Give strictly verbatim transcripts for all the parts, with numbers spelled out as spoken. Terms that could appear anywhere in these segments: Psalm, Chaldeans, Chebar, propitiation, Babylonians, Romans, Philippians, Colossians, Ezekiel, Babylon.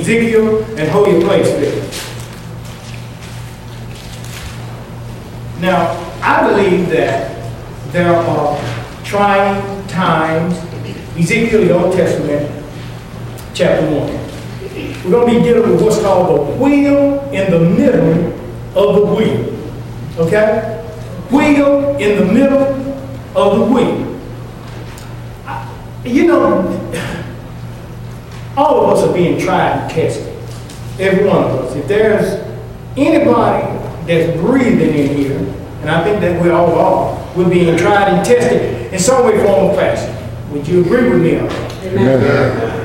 Ezekiel, and hold your place there. Now, I believe that there are trying times. Ezekiel, the Old Testament, chapter one. We're going to be dealing with what's called the wheel in the middle of the wheel. Okay? Wheel in the middle of the wheel. I, you know, all of us are being tried and tested. Every one of us. If there's anybody that's breathing in here, and I think that we all are, we're being tried and tested in some way, form, or fashion. Would you agree with me on that? Amen. Amen.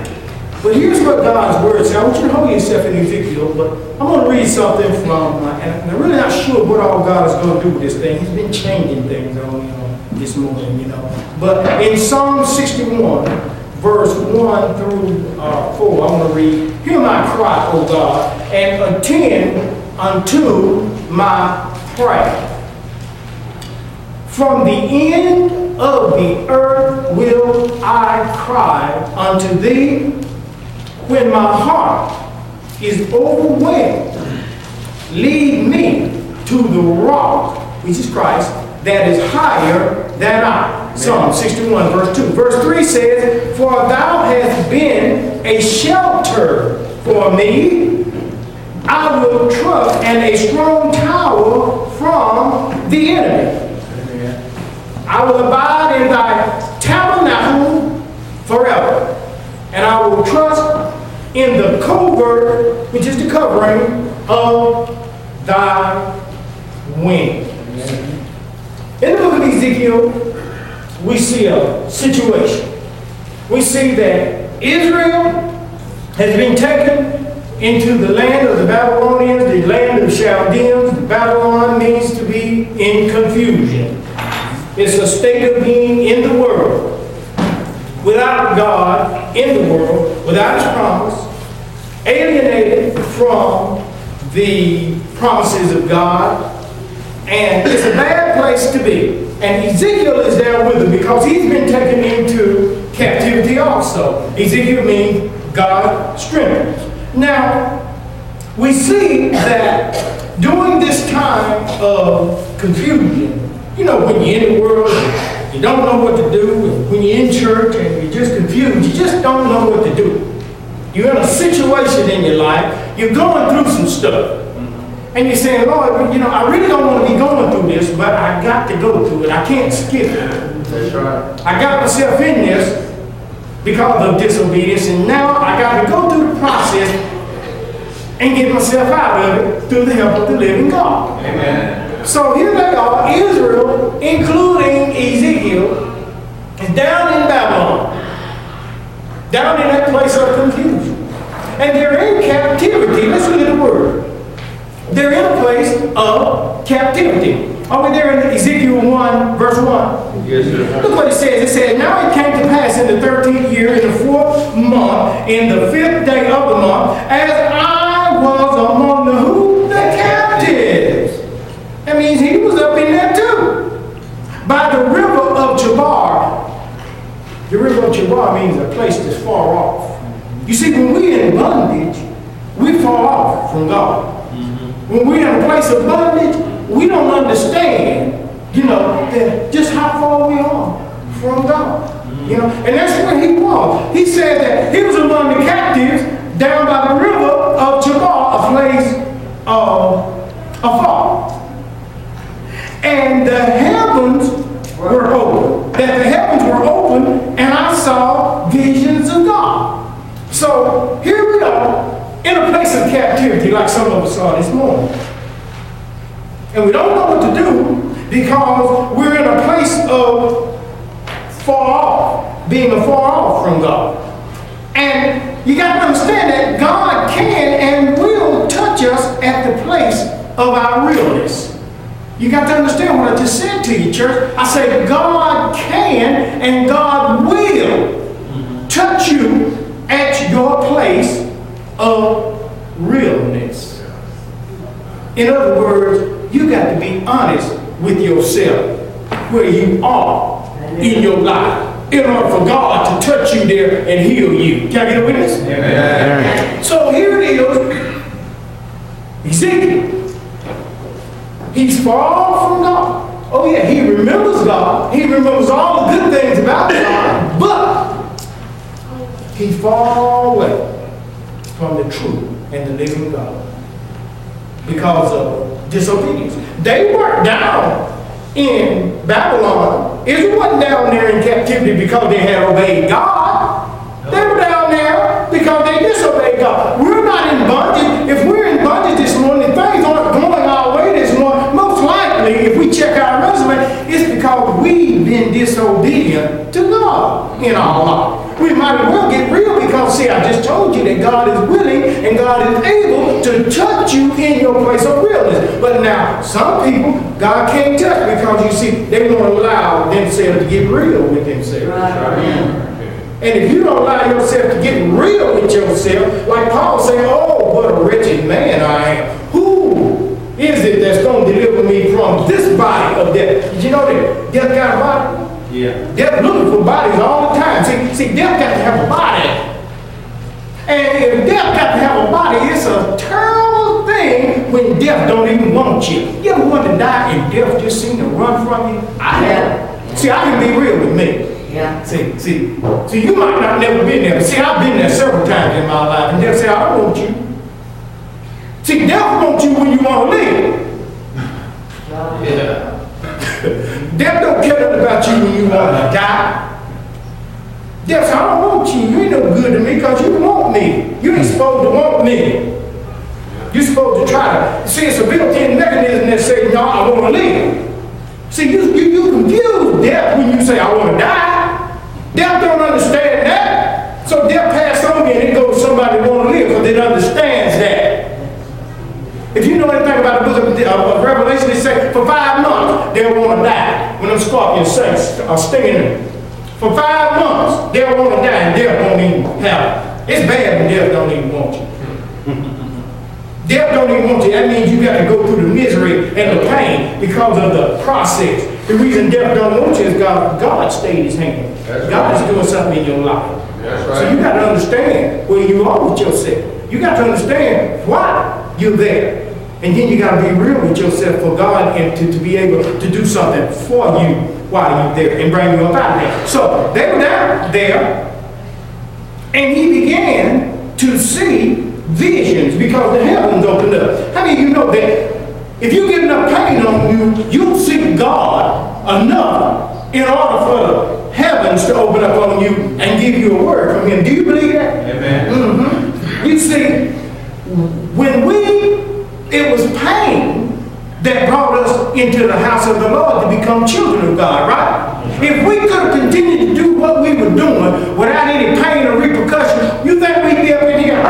But here's what God's word says. I want you to hold yourself in Ezekiel, but I'm going to read something from, uh, and I'm really not sure what all God is going to do with this thing. He's been changing things on, you know, this morning, you know. But in Psalm sixty-one, verse one through uh, four, I'm going to read, "Hear my cry, O God, and attend unto my prayer. From the end of the earth will I cry unto thee. When my heart is overwhelmed, lead me to the rock," which is Christ, "that is higher than I." Amen. Psalm sixty-one, verse two. Verse three says, "For thou hast been a shelter for me. I will trust, and a strong tower from the enemy. Amen. I will abide in thy tabernacle forever, and I will trust in the covert," which is the covering, "of thy wings." Amen. In the book of Ezekiel, we see a situation. We see that Israel has been taken into the land of the Babylonians, the land of Chaldeans. Babylon means to be in confusion. It's a state of being in the world, without God in the world, without His promise, alienated from the promises of God, and it's a bad place to be. And Ezekiel is there with him because he's been taken into captivity also. Ezekiel means God strengthens. Now, we see that during this time of confusion, you know, when you're in the world, you don't know what to do. When you're in church and you're just confused, you just don't know what to do. You're in a situation in your life, you're going through some stuff. And you're saying, "Lord, you know, I really don't want to be going through this, but I got to go through it. I can't skip it. That's right. I got myself in this because of disobedience, and now I got to go through the process and get myself out of it through the help of the living God." Amen. So here they are, Israel, including Ezekiel, is down in Babylon, down in that place of confusion. And they're in captivity. Let's look at the word. They're in a place of captivity. Are we there in Ezekiel one, verse one? Yes, sir. Look what it says. It says, "Now it came to pass in the thirteenth year, in the fourth month, in the fifth day of the month, as I was among the who? The captives." That means he was up in there too. "By the river of Chebar." The river of Chebar means a place that's far off. You see, when we're in bondage, we fall off from God. When we're in a place of bondage, we don't understand, you know, that just how far we are from God. You know, and that's where he was. He said that he was among the captives down by the river of Chebar, a place of afar. And the heavens were open. That the heavens were open, and I saw visions of God. So here we are, in a place of captivity, like some of us are this morning. And we don't know what to do because we're in a place of far off, being afar off from God. And you got to understand that God can and will touch us at the place of our realness. You got to understand what I just said to you, church. I said God can and God will touch you at your place of realness. In other words, you got to be honest with yourself where you are in your life in order for God to touch you there and heal you. Can I get a witness? Amen. So here sick. He's far from God. Oh yeah, he remembers God. He remembers all the good things about God, but he far away from the truth and the living God because of disobedience. They weren't down in Babylon. Israel wasn't down there in captivity because they had obeyed God. They were down there because they disobeyed God. We're not in bondage. If we're in bondage this morning, things aren't going our way this morning. Most likely, if we check our resume, it's because we've been disobedient to God in our life. We might as well get real because, see, I just told you that God is willing and God is able to touch you in your place of realness. But now, some people, God can't touch because, you see, they won't allow themselves to get real with themselves. Right. And if you don't allow yourself to get real with yourself, like Paul said, oh, what a wretched man I am. Who is it that's going to deliver me from this body of death? Did you know that death got a body? Yeah. Death looking for bodies all the time. See, see, death got to have a body. And if death got to have a body, it's a terrible thing when death don't even want you. You ever want to die and death just seem to run from you? I have. See, I can be real with me. Yeah. See, see, see, you might not never been there. But see, I've been there several times in my life. And death said, I don't want you. See, death wants you when you want to live. Yeah. Death don't care nothing about you when you want to die. Death said, I don't want you. You ain't no good to me because you want me. You ain't supposed to want me. You're supposed to try to. See, it's a built-in mechanism that says, no, I want to live. See, you, you, you confuse death when you say, I want to die. Death don't understand that. So death passed on me and it goes to somebody who want to live because it understands that. If you know anything about the book of Revelation, it says, for five months, they'll want to die when them scorpions are stinging them. For five months, they'll want to die and death won't even have it. It's bad when death don't even want you. Death don't even want you. That means you got to go through the misery and the pain because of the process. The reason death don't want you is God, God stayed his hand. That's God right. is doing something in your life. That's right. So you got to understand where you are with yourself. You got to understand why you're there. And then you got to be real with yourself for God and to, to be able to do something for you. While you're there and bring you up out there. So they were down there and he began to see visions because the heavens opened up. How many of you know that if you get enough pain on you, you'll see God enough in order for the heavens to open up on you and give you a word from him? Do you believe that? Amen. Mm-hmm. You see, when we, it was pain that brought us into the house of the Lord to become children of God, right? If we could have continued to do what we were doing without any pain or repercussion, you think we'd be up in here?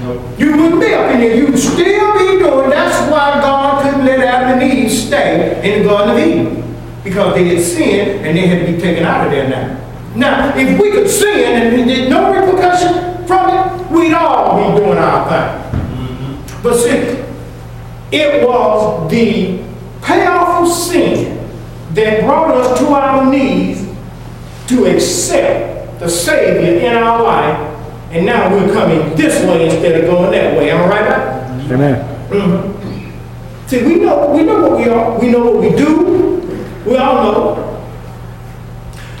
No. You wouldn't be up in here. You'd still be doing. That's why God couldn't let Adam and Eve stay in the Garden of Eden. Because they had sinned and they had to be taken out of there now. Now, if we could sin and there's no repercussion from it, we'd all be doing our thing. Mm-hmm. But see, it was the powerful sin that brought us to our knees to accept the Savior in our life. And now we're coming this way instead of going that way. Am I right? Amen. Mm-hmm. See, we know, we know what we are. We know what we do. We all know.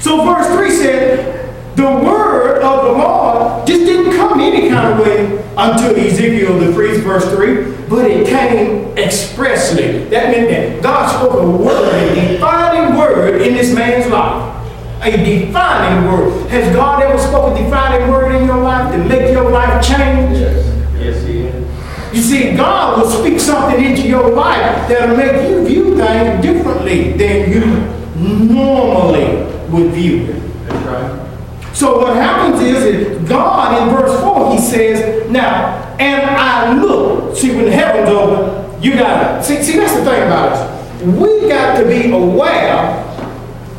So verse three said, the word of the Lord just didn't come any kind of way unto Ezekiel the priest, verse three, but it came expressly. That meant that God spoke a word, a defining word in this man's life. A defining word. Has God ever spoken a defining word in your life to make your life change? Yes. Yes, he has. You see, God will speak something into your life that'll make you view things differently than you normally would view it. That's right. So what happens is that God, in verse four, he says, now, and I look. See, when heaven's open, you got to, see, see, that's the thing about us. We got to be aware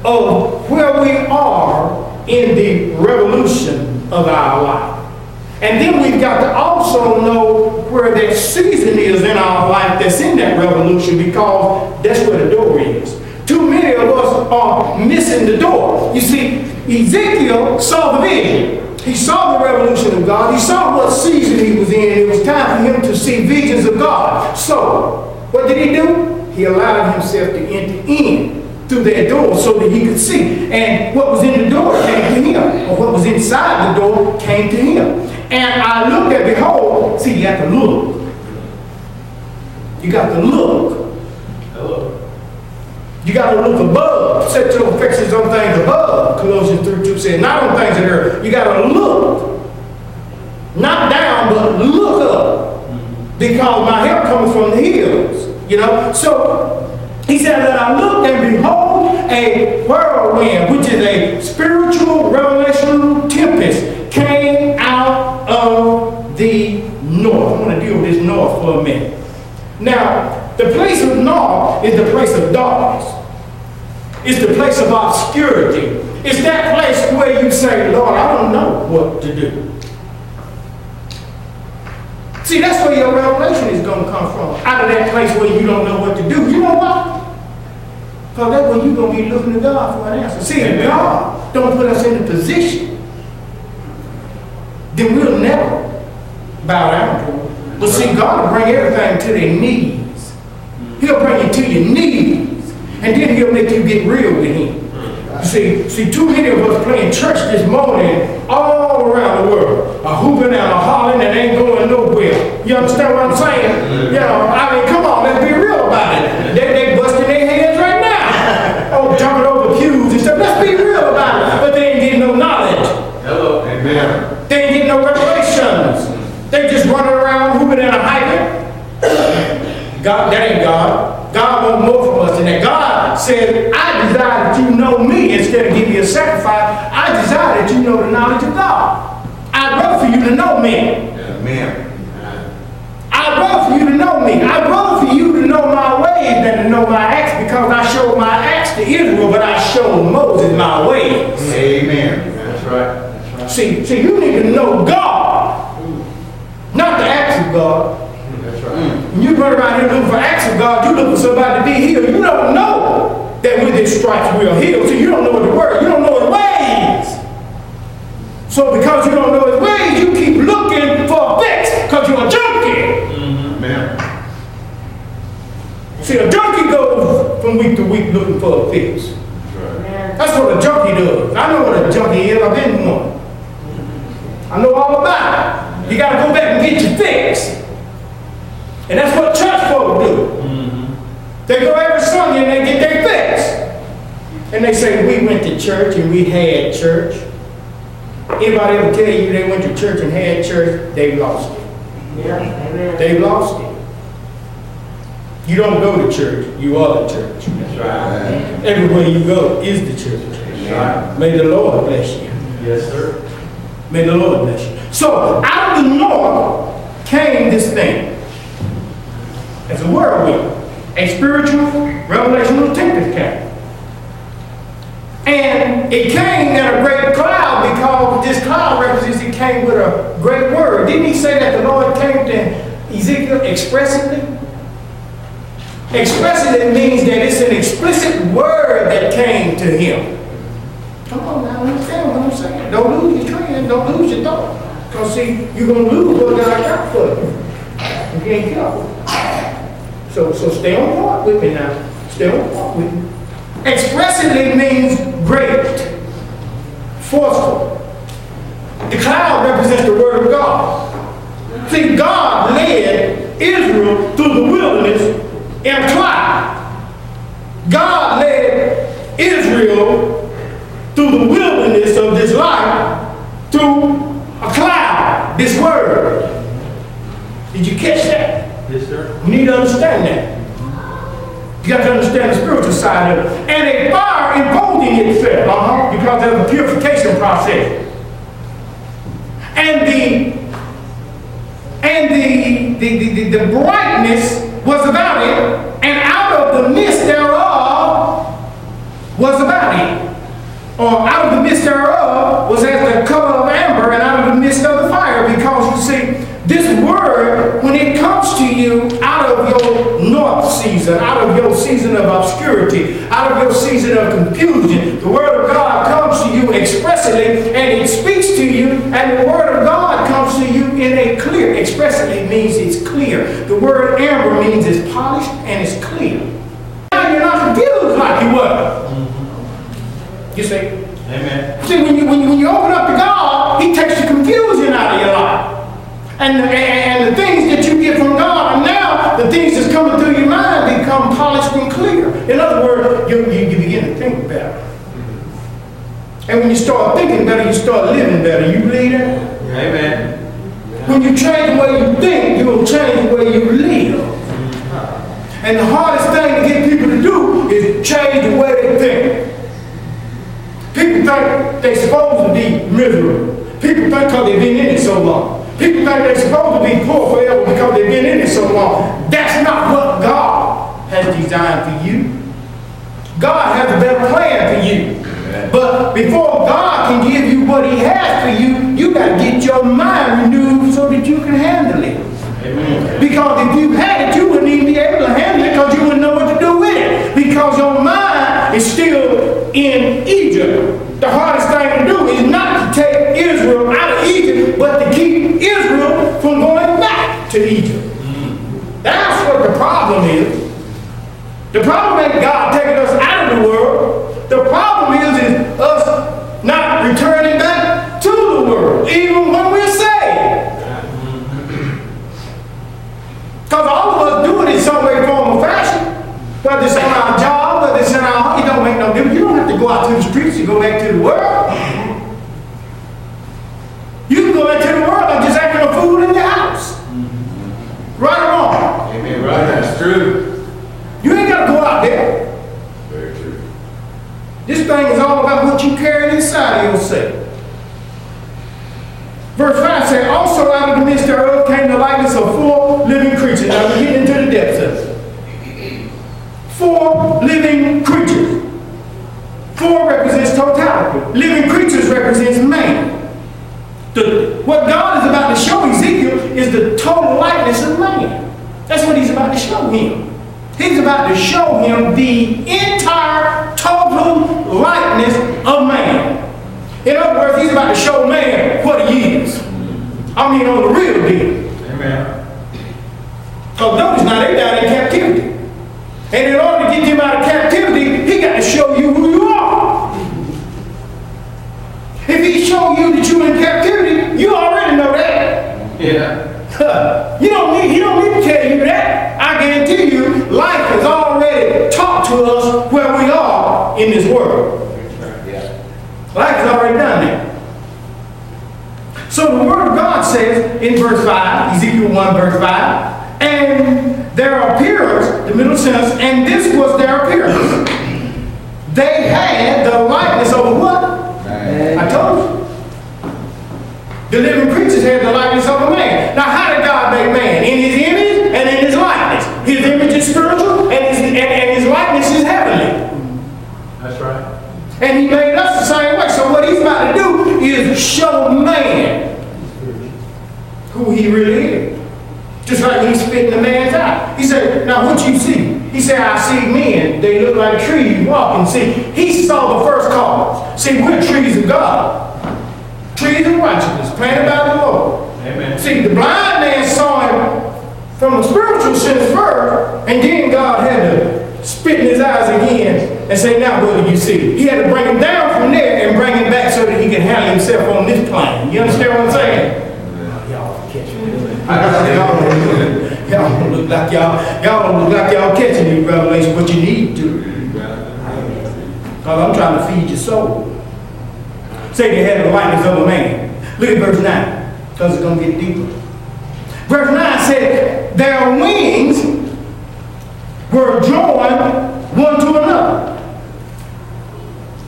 of where we are in the revolution of our life. And then we've got to also know where that season is in our life that's in that revolution, because that's where the door is. Too many of us are missing the door. You see, Ezekiel saw the vision. He saw the revolution of God. He saw what season he was in. It was time for him to see visions of God. So, what did he do? He allowed himself to enter in through that door so that he could see. And what was in the door came to him. Or what was inside the door came to him. And I looked and behold, see, you got to look. You got to look. You got to look above. Set your affections on things above. Colossians three two said, not on things on earth. You got to look. Not down, but look up. Because my help comes from the hills. You know? So, he said that I looked and behold a whirlwind, which is a spiritual revelational tempest, came out of the north. I want to deal with this north for a minute. Now, the place of north is the place of darkness. It's the place of obscurity. It's that place where you say, Lord, I don't know what to do. See, that's where your revelation is going to come from. Out of that place where you don't know what to do. You know why? Because that's when you're going to be looking to God for an answer. See, if God don't put us in a position, then we'll never bow down to Him. But see, God will bring everything to their knees. He'll bring you to your knees. And then He'll make you get real with Him. See, see, too many of us playing church this morning all around the world. A hooping and a hollering and ain't going nowhere. You understand what I'm saying? You know, I mean, come on, let's be real about it. They, they busting their heads right now. Oh, jumping over pews and stuff. Let's be real about it. But they ain't getting no knowledge. Hello. Amen. They ain't getting no revelations. They just running around hooping and hiding. God, that ain't God. God wants more from us than that. God said, I desire that you know me instead of give you a sacrifice. I desire that you know the knowledge of God. I wrote for you to know me. Amen. I wrote for you to know me. I wrote for you to know my ways than to know my acts, because I showed my acts to Israel, but I showed Moses my ways. Amen. That's right. That's right. See, see, you need to know God. Not the acts of God. That's right. When you run around here looking for acts of God, you look for somebody to be healed. You don't know that with His stripes we are healed. So you don't know the word. You don't know His ways. So because you don't know His ways, you keep looking for a fix because you're a junkie. Mm-hmm. Man. See, a junkie goes from week to week looking for a fix. That's right. Man. That's what a junkie does. I know what a junkie is. I've been one. I know all about it. You got to go back and get your fix. And that's what church folk do. Mm-hmm. They go every Sunday and they get their fix. And they say, we went to church and we had church. Anybody ever tell you they went to church and had church, they've lost it. Yeah. They've lost it. You don't go to church, you are the church. That's right. Everywhere you go is the church. That's right. May the Lord bless you. Yes, sir. May the Lord bless you. So, out of the north came this thing. As a whirlwind. A spiritual, revelational tempest came. And it came in a great cloud, because this cloud represents it came with a great word. Didn't he say that the Lord came to Ezekiel expressly? Expressly means that it's an explicit word that came to him. Come on now, understand what I'm saying. Don't lose your trend, don't lose your thought. Because see, you're going to lose what God got for you. If you ain't careful. So, so stay on point with me now. Stay on point with me. Expressively means great. Forceful. The cloud represents the word of God. See, God led Israel through the wilderness in a cloud. God led Israel through the wilderness of this life, through a cloud, this word. Did you catch that? Yes, sir. You need to understand that. You got to understand the spiritual side of it. And a fire emboldening itself, uh-huh, because there's a purification process. And the and the the, the, the brightness was about it, and out of the mist thereof was about it. Or out of the midst thereof was as the color of amber, and out of the midst of the fire. Because you see, this word, when it comes to you out of your north season, out of your season of obscurity, out of your season of confusion, the word of God comes to you expressly, and it speaks to you, and the word of God comes to you in a clear, expressive Transparently means it's clear. The word amber means it's polished and it's clear. Now you're not confused like you were. You see? Amen. See, when you, when you, when you open up to God, he takes the confusion out of your life. And the, and the things that you get from God are now, the things that's coming through your mind become polished and clear. In other words, you, you, you begin to think better. And when you start thinking better, you start living better. You believe that? Amen. When you change the way you think, you will change the way you live. And the hardest thing to get people to do is change the way they think. People think they're supposed to be miserable. People think because they've been in it so long. People think they're supposed to be poor forever because they've been in it so long. That's not what God has designed for you. God has a better plan for you. Amen. But before God can give you what he has for you, you got to get your mind renewed so that you can handle it. Amen. Because if you had it, you wouldn't even be able to handle it because you wouldn't know what to do with it. Because your mind is still in Egypt. The hardest thing to do is not to take Israel out of Egypt, but to keep Israel from going back to Egypt. Mm. That's what the problem is. The problem ain't God taking us out of the world. The problem is, is us not returning back to the world, even when we're saved. Because all of us do it in some way, form, or fashion. Whether it's on our job, whether it's in our home, it don't make no difference. You don't have to go out to the streets to go back to the world. You can go back to the world by just having a food in your house. Mm-hmm. Right or wrong? Amen, right. That's true. You ain't got to go out there. Very true. This thing is all about what you carry inside of yourself. Verse five says, also out of the midst of the earth came the likeness of four living creatures. Now we're getting into the depths of it. Four living creatures. Four represents totality. Living creatures represents man. The, what God is about to show Ezekiel is the total likeness of man. That's what he's about to show him. He's about to show him the entire total likeness of man. In other words, he's about to show man what he is. I mean, on the real deal. Amen. Because notice now, they died in captivity. And in order to get them out of captivity, he got to show you who you are. If he showed you that you're in captivity, you already know that. Yeah. Huh. You don't need, he don't need to tell you that. I guarantee you, life has already talked to us where we are in this world. Yeah. Life has already done that. So the word of God says in verse five, Ezekiel one, verse five, and their appearance, the middle sentence, and this was their appearance. They had the likeness of what? Right. I told you. The living creatures had the likeness of a man. Now, how did God make man? In his image and in his likeness. His image is spiritual and his, and, and his likeness is heavenly. That's right. And he made us the same way. So what he's about to do is show man who he really is. Just like he spit in the man's eye. He said, now what you see? He said, I see men. They look like trees walking. See, he saw the first cause. See, we're trees of God. Trees of righteousness, planted by the Lord. Amen. See, the blind man saw him from a spiritual sense first, and then God had to spit in his eyes again and say, now what do you see? He had to bring him down from there and bring him back so that he can handle himself on this plane. You understand what I'm saying? Yeah. Y'all catch me. I got y'all. Y'all don't look like y'all. Y'all don't look like y'all catching in Revelation, but you need to. Because I'm trying to feed your soul. Say they had the likeness of a man. Look at verse nine, because it's going to get deeper. Verse nine said, their wings were joined one to another.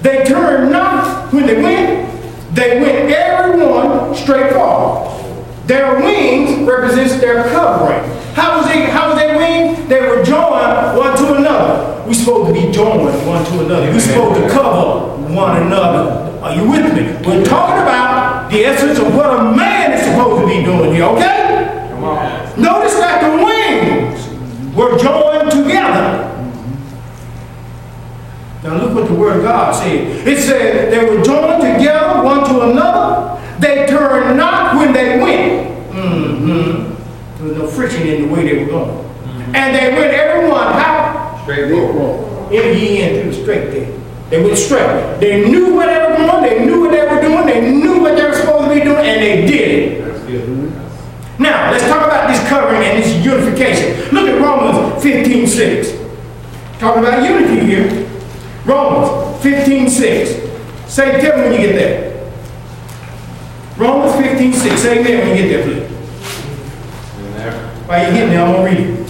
They turned not when they went, they went every one straight forward. Their wings represents their covering. How was they, how was their wings? They were joined one to another. We're supposed to be joined one to another. We're supposed to cover one another. Are you with me? We're talking about the essence of what a man is supposed to be doing here, okay? Come on. Notice that the wings were joined together. Now look what the word of God said. It said they were joined together one to another. They turned not when they went. Mm-hmm. preaching in the way they were going. Mm-hmm. And they went, everyone, how? Straightforward. In the end, to the straight there. They went straight. They knew where they were going. They knew what they were doing. They knew what they were supposed to be doing, and they did it. That's good. Mm-hmm. Now, let's talk about this covering and this unification. Look at Romans fifteen six. Talking about unity here. Romans fifteen six. Say, tell me when you get there. Romans fifteen six. Say amen when you get there, please. While you're getting there, I'm going to read it.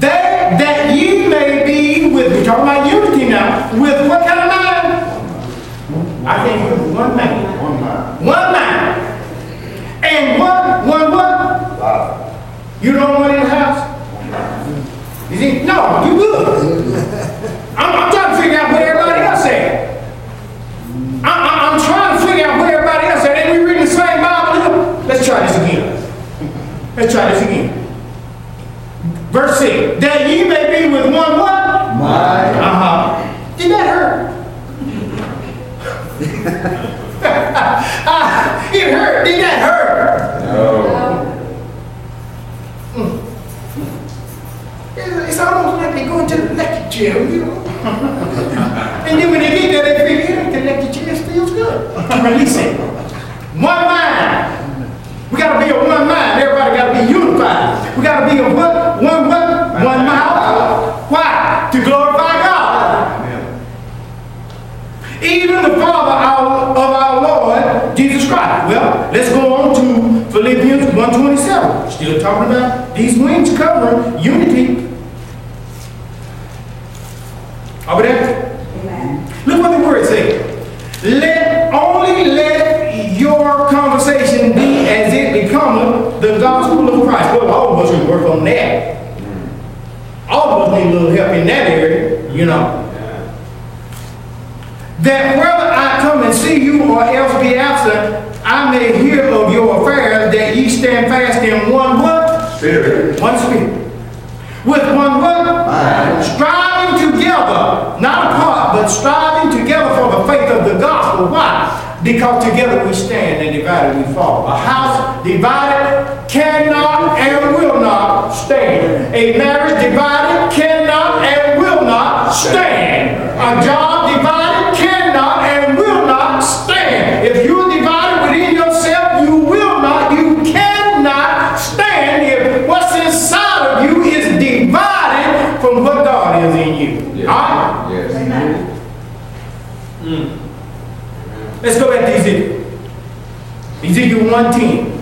That, that ye may be with, we're talking about unity now, with what kind of mind? I think with one mind. One mind. One mind. And one, one what? Love. You don't want in the house? You see, no, you would. I'm, I'm trying to figure out what everybody else said. I'm, I'm trying to figure out what everybody else said. Ain't we reading the same Bible? Let's try this again. Let's try this again. Verse six. That ye may be with one what? Mind. Uh-huh. Did that hurt? Ah, it hurt. Did that hurt? No. Mm. It's, it's almost like they go into the electric chair, you know. And then when they get there, they figure out the electric chair feels good. Release it. One mind. We got to be of one mind. Everybody got to be unified. We got to be of what? One what? One mouth. Why? To glorify God. Amen. Even the Father our, of our Lord, Jesus Christ. Well, let's go on to Philippians one twenty-seven. Still talking about these wings covering unity. Over there? Amen. Look what the word says. Let only let your conversation be as it becometh the gospel of Christ. Well, all of us can work on that. All of us need a little help in that area, you know. That whether I come and see you or else be absent, I may hear of your affairs, that ye stand fast in one what? Spirit. One spirit. With one what? Mind. Striving together, not apart, but striving together for the faith of the gospel. Why? Because together we stand and divided we fall. A house divided cannot and will not stand. A marriage divided cannot and will not stand. A job divided cannot and will not stand. If you're divided within yourself, you will not, you cannot stand if what's inside of you is divided from what God is in you. Yes. All right? Yes. Amen. Mm. Let's go back to Ezekiel. Ezekiel one ten.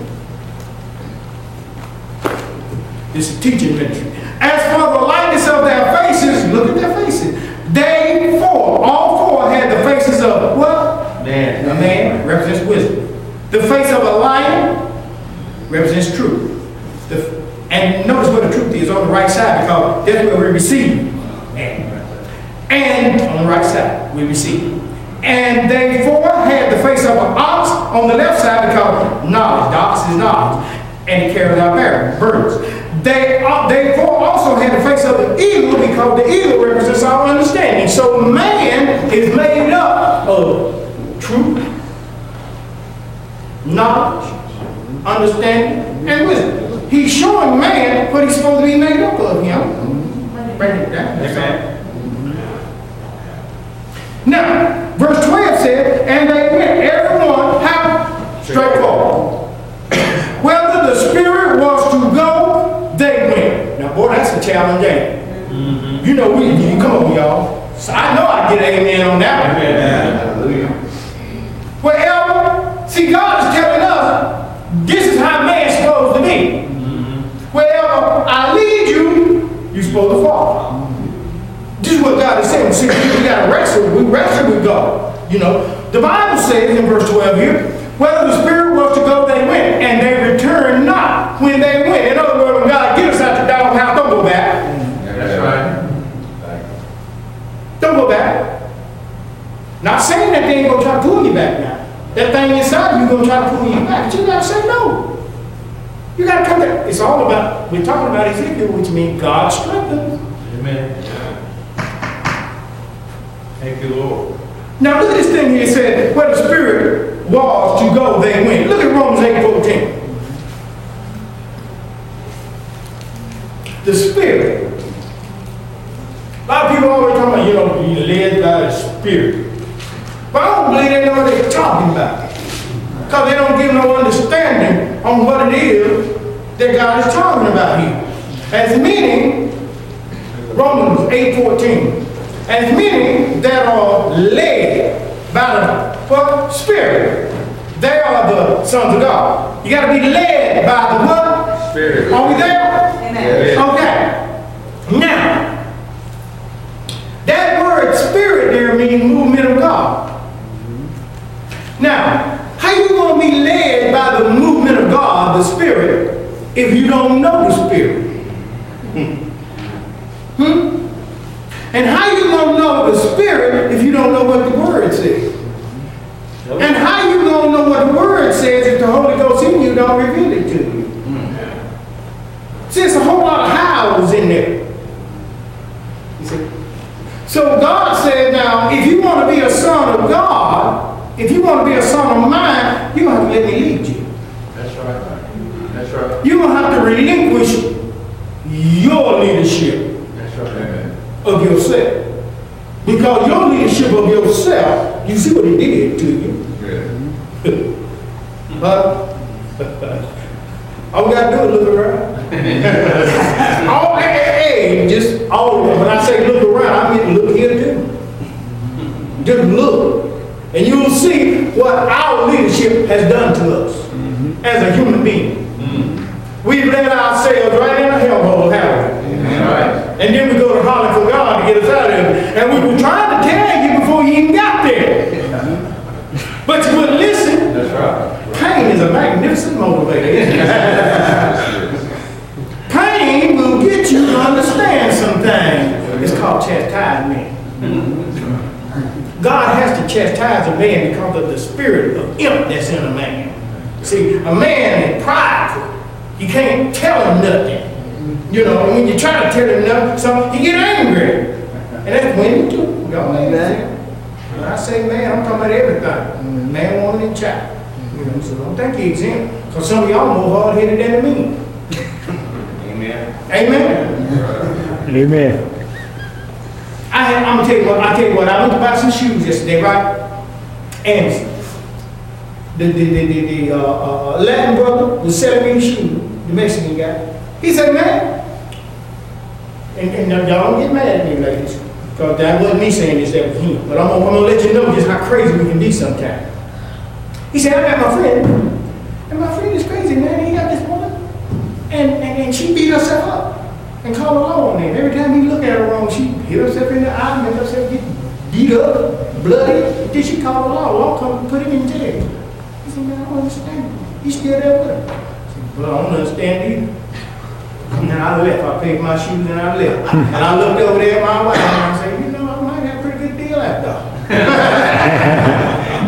This is teaching ministry. As for the likeness of their faces, look at their faces. They four, all four had the faces of what? Man. A man represents wisdom. The face of a lion represents truth. The And notice where the truth is, on the right side, because that's where we receive. And, and on the right side, we receive. And they four had the face of an ox on the left side, because knowledge, the ox is knowledge, and it carries out burdens. They, uh, they four also had the face of the eagle, because the eagle represents our understanding. So man is made up of truth, knowledge, understanding, and wisdom. He's showing man what he's supposed to be made up of, you know. Bring it down. Amen. Now, verse twelve said, and they went, everyone, how? Straightforward. Whether the Spirit was to go, they went. Now, boy, that's a challenge, ain't it? Mm-hmm. You know, we you come on, y'all. So I know I get an amen on that one. Amen. Hallelujah. Wherever, see, God is telling us, this is how man's supposed to be. Well, I lead you, you're supposed to follow. This is what God is saying. See, we got to wrestle. We wrestle with God. You know, the Bible says in verse twelve here, whether the Spirit was to go, they went, and they returned not when they went. In other words, when God gets us out the doghouse, don't go back. That's right. Don't go back. Not saying that they ain't going to try to pull you back now. That thing inside you going to try to pull you back. But you got to say no. You got to come back. It's all about, we're talking about Ezekiel, which means God strengthens. Amen. Thank you, Lord. Now look at this thing here. It said, where the Spirit was to go, they went. Look at Romans eight fourteen. the Spirit. A lot of people always talk about, you know, being led by the Spirit. But I don't believe they know what they're talking about. Because they don't give no understanding on what it is that God is talking about here. As meaning, Romans eight fourteen, as meaning that are led by the what? Spirit. They are the sons of God. You got to be led by the what? Spirit. Are we there? Amen. Okay. Now, that word spirit there means movement of God. Now, how you going to be led by the movement of God, the Spirit, if you don't know the Spirit? Hmm. Hmm? And how you going to know the Spirit if you don't know what the Word says? And how you going to know what the Word says if the Holy Ghost in you don't reveal it to you? Hmm. See, there's a whole lot of hows in there. You see? So God said, now, if you want to be a son of God, if you want to be a son of mine, you're going to have to let me lead you. That's right. That's right. You're going to have to relinquish your leadership. That's right. Amen. Of yourself. Because your leadership of yourself, you see what it did to you. Yeah. huh? All we got to do is look around. all, hey, hey, just all, when I say look around, I mean look here too. Just look. And you'll see what our leadership has done to us mm-hmm. as a human being. Mm-hmm. We've led ourselves right in a hellhole, haven't we? Mm-hmm. Right? And then we go to holler for God to get us out of it. And we were trying to tell you before you even got there. Mm-hmm. But you wouldn't listen. That's right. Pain is a magnificent motivator, isn't it? Pain will get you to understand some things. It's called chastisement. Mm-hmm. God has to chastise a man because of the spirit of imp that's in a man. See, a man is prideful. You can't tell him nothing. You know, when you try to tell him nothing, so he get angry. And that's when you do. Y'all ain't that. When I say man, I'm talking about everything. Man, woman, and child. You know, so don't think he's in. So some of y'all more hard-headed than me. Amen. Amen. Amen. I, I'm gonna tell you what. I tell you what. I went to buy some shoes yesterday, right? And the the the, the, the uh, uh, Latin brother was selling me shoes. The Mexican guy. He said, "Man," and, and y'all don't get mad at me like this, because that wasn't me saying this. That was him. But I'm gonna, I'm gonna let you know just how crazy we can be sometimes. He said, "I got my friend, and my friend is crazy, man. He got this woman, and and, and she beat herself up." And call her on him. Every time he looked at her wrong, she hit herself in the eye, made herself get beat up, bloody. Then she called the law. Law come and put him in jail. He said, "Man, I don't understand. He's still there with her." I said, "Well, I don't understand either." And then I left. I paid my shoes and I left. And I looked over there at my wife and I said, "You know, I might have a pretty good deal after all."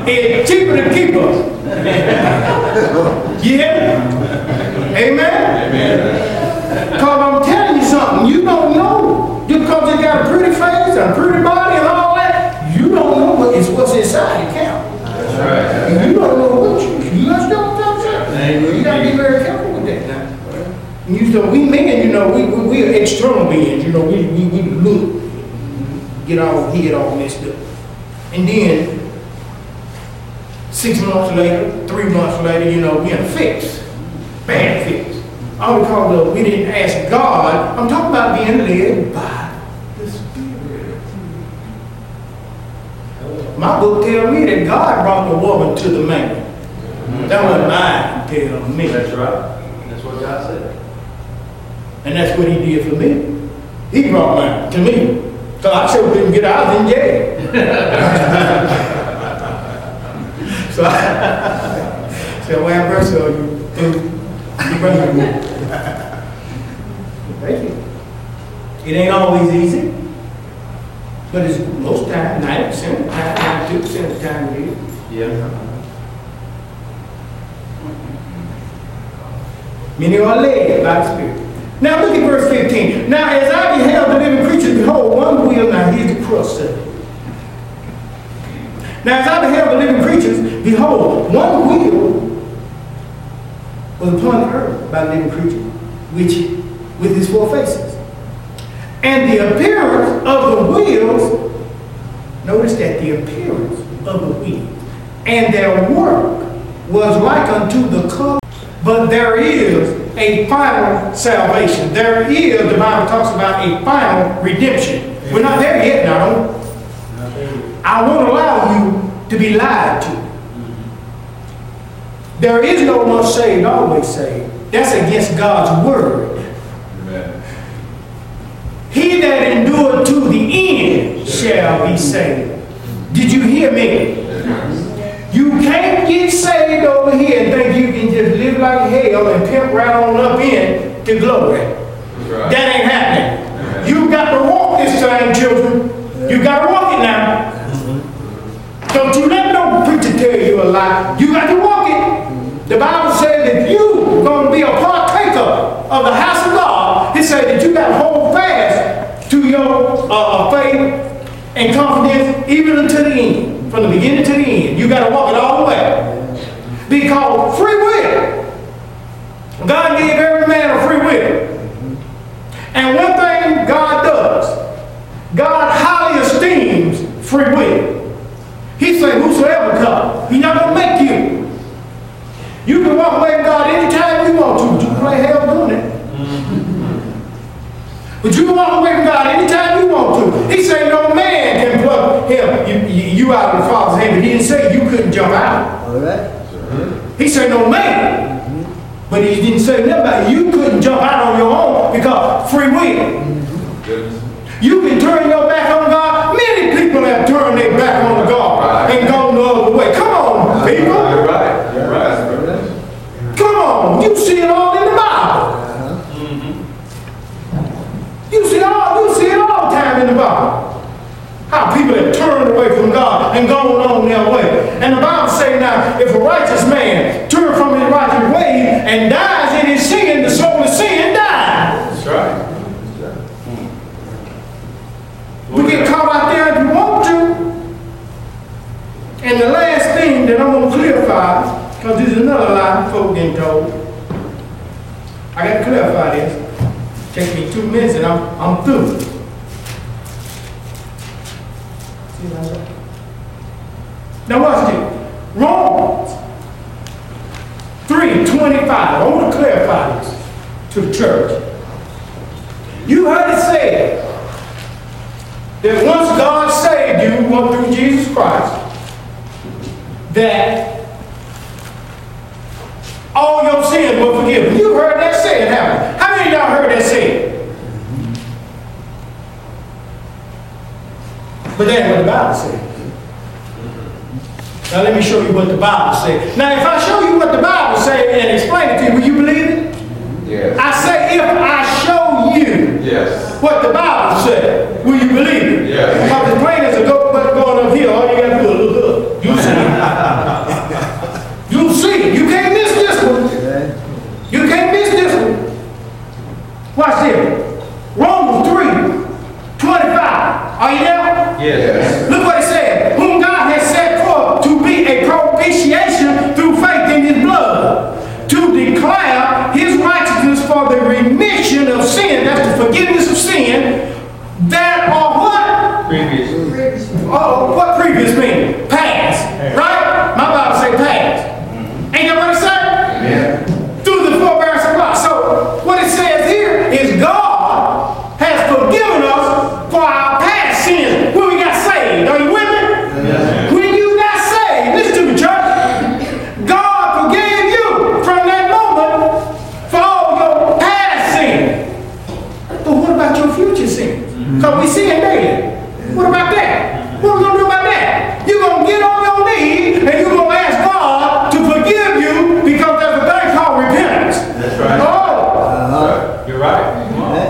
It's cheaper to keep us. Yeah? Amen? Amen. Because I'm telling something you don't know, just because it got a pretty face and a pretty body and all that, you don't know what is what's inside the camp. That's right. And you don't know what you you don't know what you gotta be very careful with that now. You so we men, you know, we we we're external beings, you know, we we we look, get all head all messed up. And then six months later, three months later, you know, we're in a fix. Bad fix. All because we didn't ask God. I'm talking about being led by the Spirit. My book tells me that God brought the woman to the man. Mm-hmm. That wasn't mine to tell me. That's right. That's what God said. And that's what he did for me. He brought mine to me. So I sure couldn't get out in jail. so I said, "Well, have mercy on you." Thank you. It ain't always easy, but it's most time, ninety percent of the time, ninety-two percent of the time it is. Yeah. Many are led by the Spirit. Now look at verse fifteen. Now as I beheld the living creature, behold, one wheel. Now here's the crust of it. Now as I beheld the living creatures, behold, one wheel was upon the earth by living creatures, which with his four faces. And the appearance of the wheels, notice that the appearance of the wheels, and their work was like unto the color. But there is a final salvation. There is, the Bible talks about a final redemption. Amen. We're not there yet now. I won't allow you to be lied to. Mm-hmm. There is no once saved, always saved. That's against God's word. Amen. He that endureth to the end shall be saved. Did you hear me? You can't get saved over here and think you can just live like hell and pimp right on up in to glory. Right. That ain't happening. Right. You got to walk this time, children. Yeah. You got to walk it now. Mm-hmm. Don't you let no preacher tell you a lie. You got to walk it. Mm-hmm. The Bible says that you're going to be a partaker of the house of God. It says that you got to hold fast to your uh, faith and confidence even until the end. From the beginning to the end. You got to walk it all the way. Because free will. God gave every man a free will. And one thing God does, God highly esteems free will. He said, whosoever comes, he's not going to make you. You can walk away from God anytime you want to, but you can play hell doing it. But you can walk away from God anytime you want to. He said, no man can pluck him. You, you out of the Father's hand. But he didn't say you couldn't jump out. All right. He said, no man. Mm-hmm. But he didn't say nobody. You couldn't jump out on your own because free will. Mm-hmm. You can turn your back on God. Many people have turned their back on God and gone the other way. Come on, people. You're right. You're right. Come on. You see it all in the Bible. You see, all, you see it all the time in the Bible. How people have turned away from God and gone on their way. And the Bible says now, if a righteous man turns from his righteous way and dies in his sin, the soul of sin dies. That's right. That's right. Hmm. We get caught out there if you want to. And the last thing that I'm going to clarify, because this is another lie folk getting told. I got to clarify this. Take me two minutes and I'm, I'm through. Now watch this. Romans three twenty-five. I want to clarify this to the church. You heard it said that once God saved you through Jesus Christ, that all your sins were forgiven. You heard that said, haven't you? Y'all heard that said. But that's what the Bible said. Now let me show you what the Bible said. Now if I show you what the Bible said and explain it to you, will you believe it? Yes. I say if I show you yes. what the Bible said, will you believe it? Yes. Because the plain as a goat but going up here, all you gotta do is look up. You see. You see. You can't miss this one. You can't miss this one. Watch this. Romans three twenty-five. Are you there? Yes. Look what it said. Whom God has set forth to be a propitiation through faith in his blood, to declare his righteousness for the remission of sin. That's the forgiveness of sin. That are what? Previous. Oh, what previous mean? Past. Yeah. Right? My Bible say past. Mm-hmm. Ain't that what it said? Yeah. Through the forbearance of God. So, what it says is God has forgiven us for our past sins when we got saved. Are you with me? Yes. When you got saved, listen to me, church. God forgave you from that moment for all your past sins. But what about your future sins? Because we sin daily. What about that? What are we going to do about that? You're going to get on your knees and you're going to ask God to forgive you because there's a thing called repentance. That's right. Oh, right.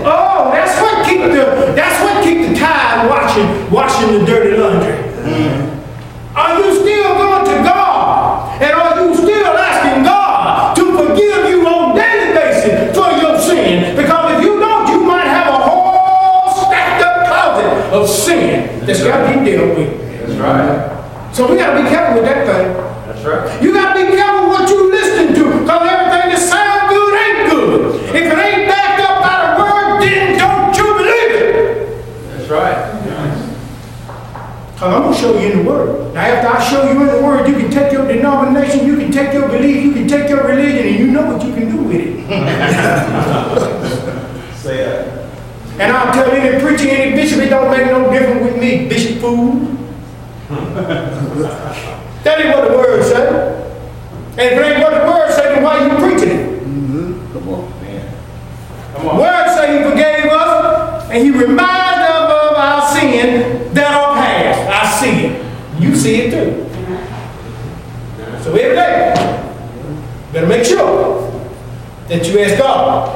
Oh, that's what keep the that's what keep the tide washing washing the dirty laundry. Mm-hmm. Are you still going to God? And are you still asking God to forgive you on a daily basis for your sin? Because if you don't, you might have a whole stacked up closet of sin that's got to be dealt with. That's right. So we got to be careful with that thing. That's right. You got to be careful what you listen to, because everything that sounds good ain't good. If it ain't backed up by the word Say that. And I'll tell any preacher, any bishop, it don't make no difference with me, bishop fool. That ain't what the word said. And if it ain't what the word said, then why are you preaching it? Mm-hmm. Come on, man. Come on. Word say he forgave us, and he reminded us of our sin that our past. I see it. You see it too. So every day, better make sure that you ask God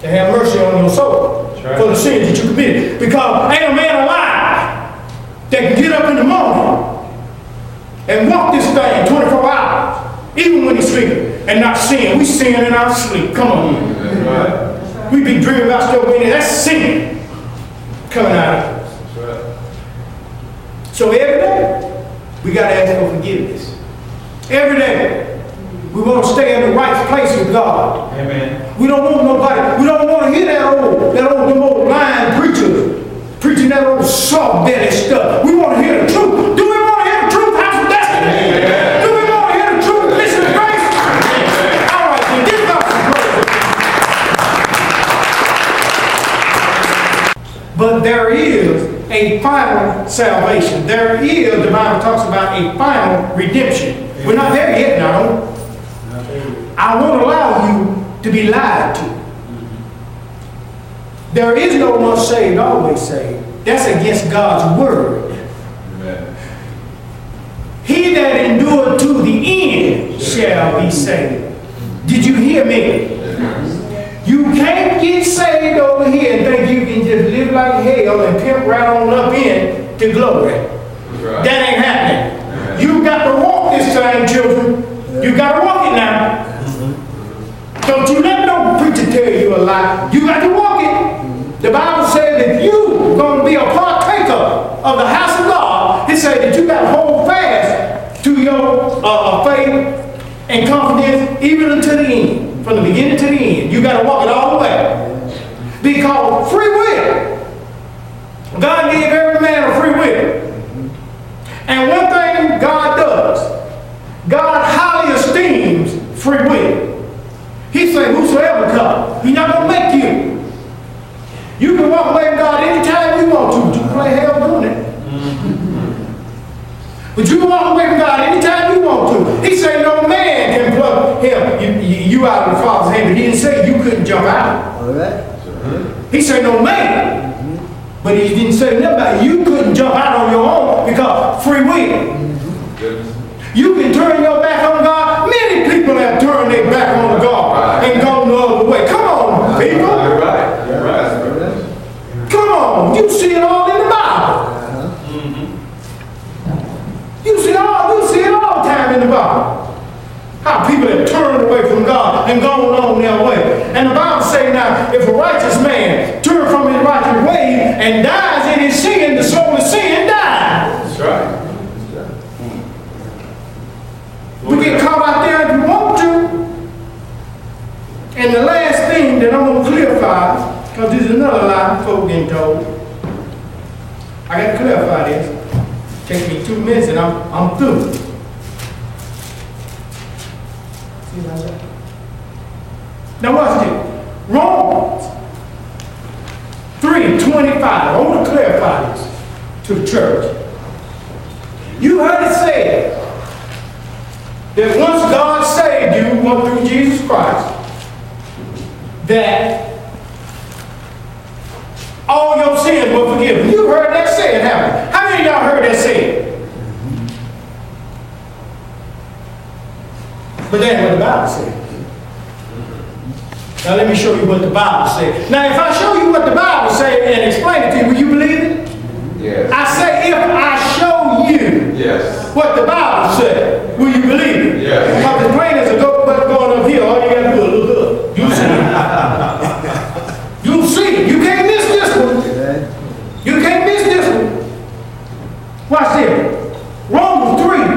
to have mercy on your soul right. for the sins that you committed. Because ain't a man alive that can get up in the morning and walk this thing twenty-four hours, even when he's sleeping, and not sin. We sin in our sleep. Come on. Mm-hmm. Right. We be dreaming about still winning. That's sin coming out of us. Right. So every day, we got to ask for forgiveness. Every day, we want to stay in the right place with God. Amen. We don't want nobody, we don't want to hear that old, that old, them old lying preachers preaching that old soft belly stuff. We want to hear the truth. Do we want to hear the truth? House of Destiny? Amen. Do we want to hear the truth? Listen to grace? Amen. All right, then give God some glory. But there is a final salvation. There is, the Bible talks about a final redemption. We're not there yet now. I won't allow you to be lied to. Mm-hmm. There is no one saved, always saved. That's against God's word. Amen. He that endured to the end shall be saved. Did you hear me? You can't get saved over here and think you can just live like hell and pimp right on up in to glory. Right. That ain't happening. You got to walk this thing, children. You got to walk it now. Don't you let no preacher tell you a lie. You got to walk it. The Bible says that you're going to be a partaker of the house of God. It says that you got to hold fast to your uh, faith and confidence even until the end. From the beginning to the end. You got to walk it all the way. Because free will. God gave every man a free will. And one thing God does. God highly esteems free will. He said, whosoever comes, he's not going to make you. You can walk away from God anytime you want to. You play hell doing it. But you can walk away from God anytime you want to. He said, no man can pluck him. You, you, you out of the Father's hand. But he didn't say you couldn't jump out. Right. He said, no man. Mm-hmm. But he didn't say nothing about you couldn't jump out on your own because free will. You can turn your back on God. Many people have turned their back on God and gone the other way. Come on, people. You're right. You're right. Come on. You see it all in the Bible. You see it all. You see it all the time in the Bible. How people have turned away from God and gone on their way. And the Bible says now, if a righteous man turns from his righteous way and dies in his sin, the soul of sin dies. That's right. We get caught out there if you want to. And the last thing that I'm going to clarify, because this is another lie folk getting told. I got to clarify this. Take me two minutes and I'm, I'm through. Now watch this. Romans three twenty-five. I want to clarify this to the church. You heard it said that once God saved you, one through Jesus Christ, that all your sins were forgiven. You heard that said, haven't you? How many of y'all heard that said? But that's what the Bible said. Now let me show you what the Bible said. Now if I show you what the Bible said and explain it to you, will you believe it? Yes. I say if I show you yes. what the Bible said, will you believe it? Yes. Because the plane is a go button going up here. All you got to do is look up. You see it. You see it. You can't miss this one. You can't miss this one. Watch this. Romans three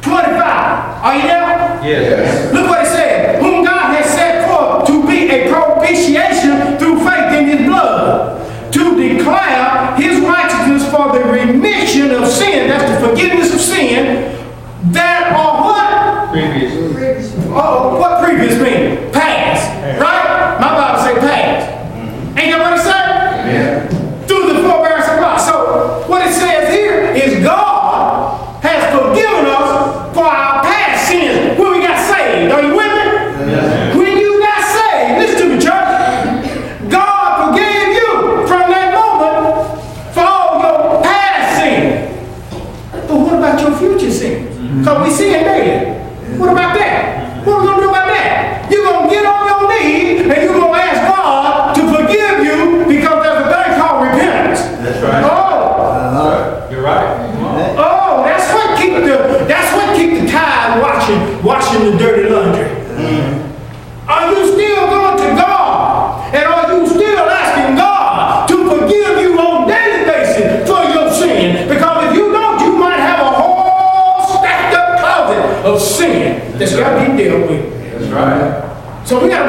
twenty-five. Are you there? Yes. Look what it said. Whom God has set forth to be a propitiation through faith in his blood, to declare his righteousness for the remission of sin. That's the forgiveness of sin. That are what? Previous. Oh, what previous mean?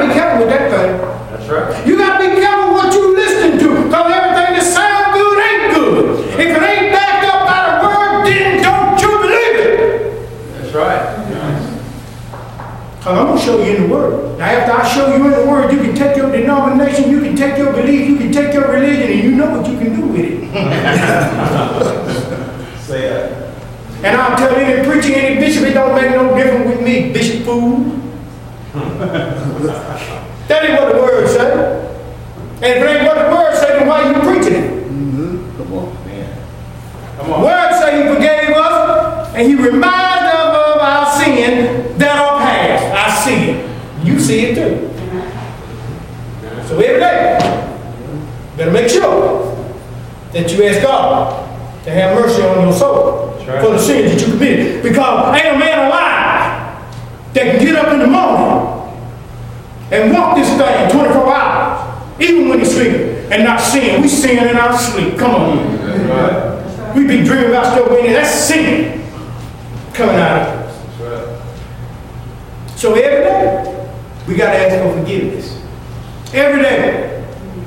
got to be careful with that thing. That's right. You got to be careful what you listen to, because everything that sounds good ain't good. If it ain't backed up by the word, then don't you believe it. That's right. Because I'm going to show you in the word. Now after I show you in the word, you can take your denomination, you can take your belief, you can take your religion, and you know what you can do with it. Say that. And I'll tell any preacher, any bishop, it don't make no difference with me, bishop fool. That ain't what the word said. And if it ain't what the word said, then why are you preaching it? Mm-hmm. Come on, man. Come on. The word said he forgave us, and he reminded us of our sin that our past. I see it. You see it too. So every day, better make sure that you ask God to have mercy on your soul. Right. For the sins that you committed. Because ain't a man alive that can get up in the morning and walk this thing twenty-four hours, even when he's sleeping, and not sin. We sin in our sleep. Come on. That's right. We be dreaming about stuff winning. That's sin coming out of us. That's right. So every day, we got to ask for forgiveness. Every day.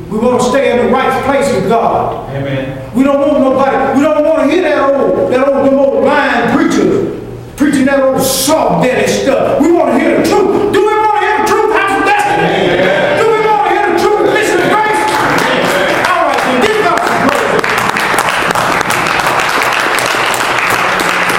We want to stay in the right place with God. Amen. We don't want nobody, we don't want to hear that old, that old, old lying preacher preaching that old soft, deadly stuff.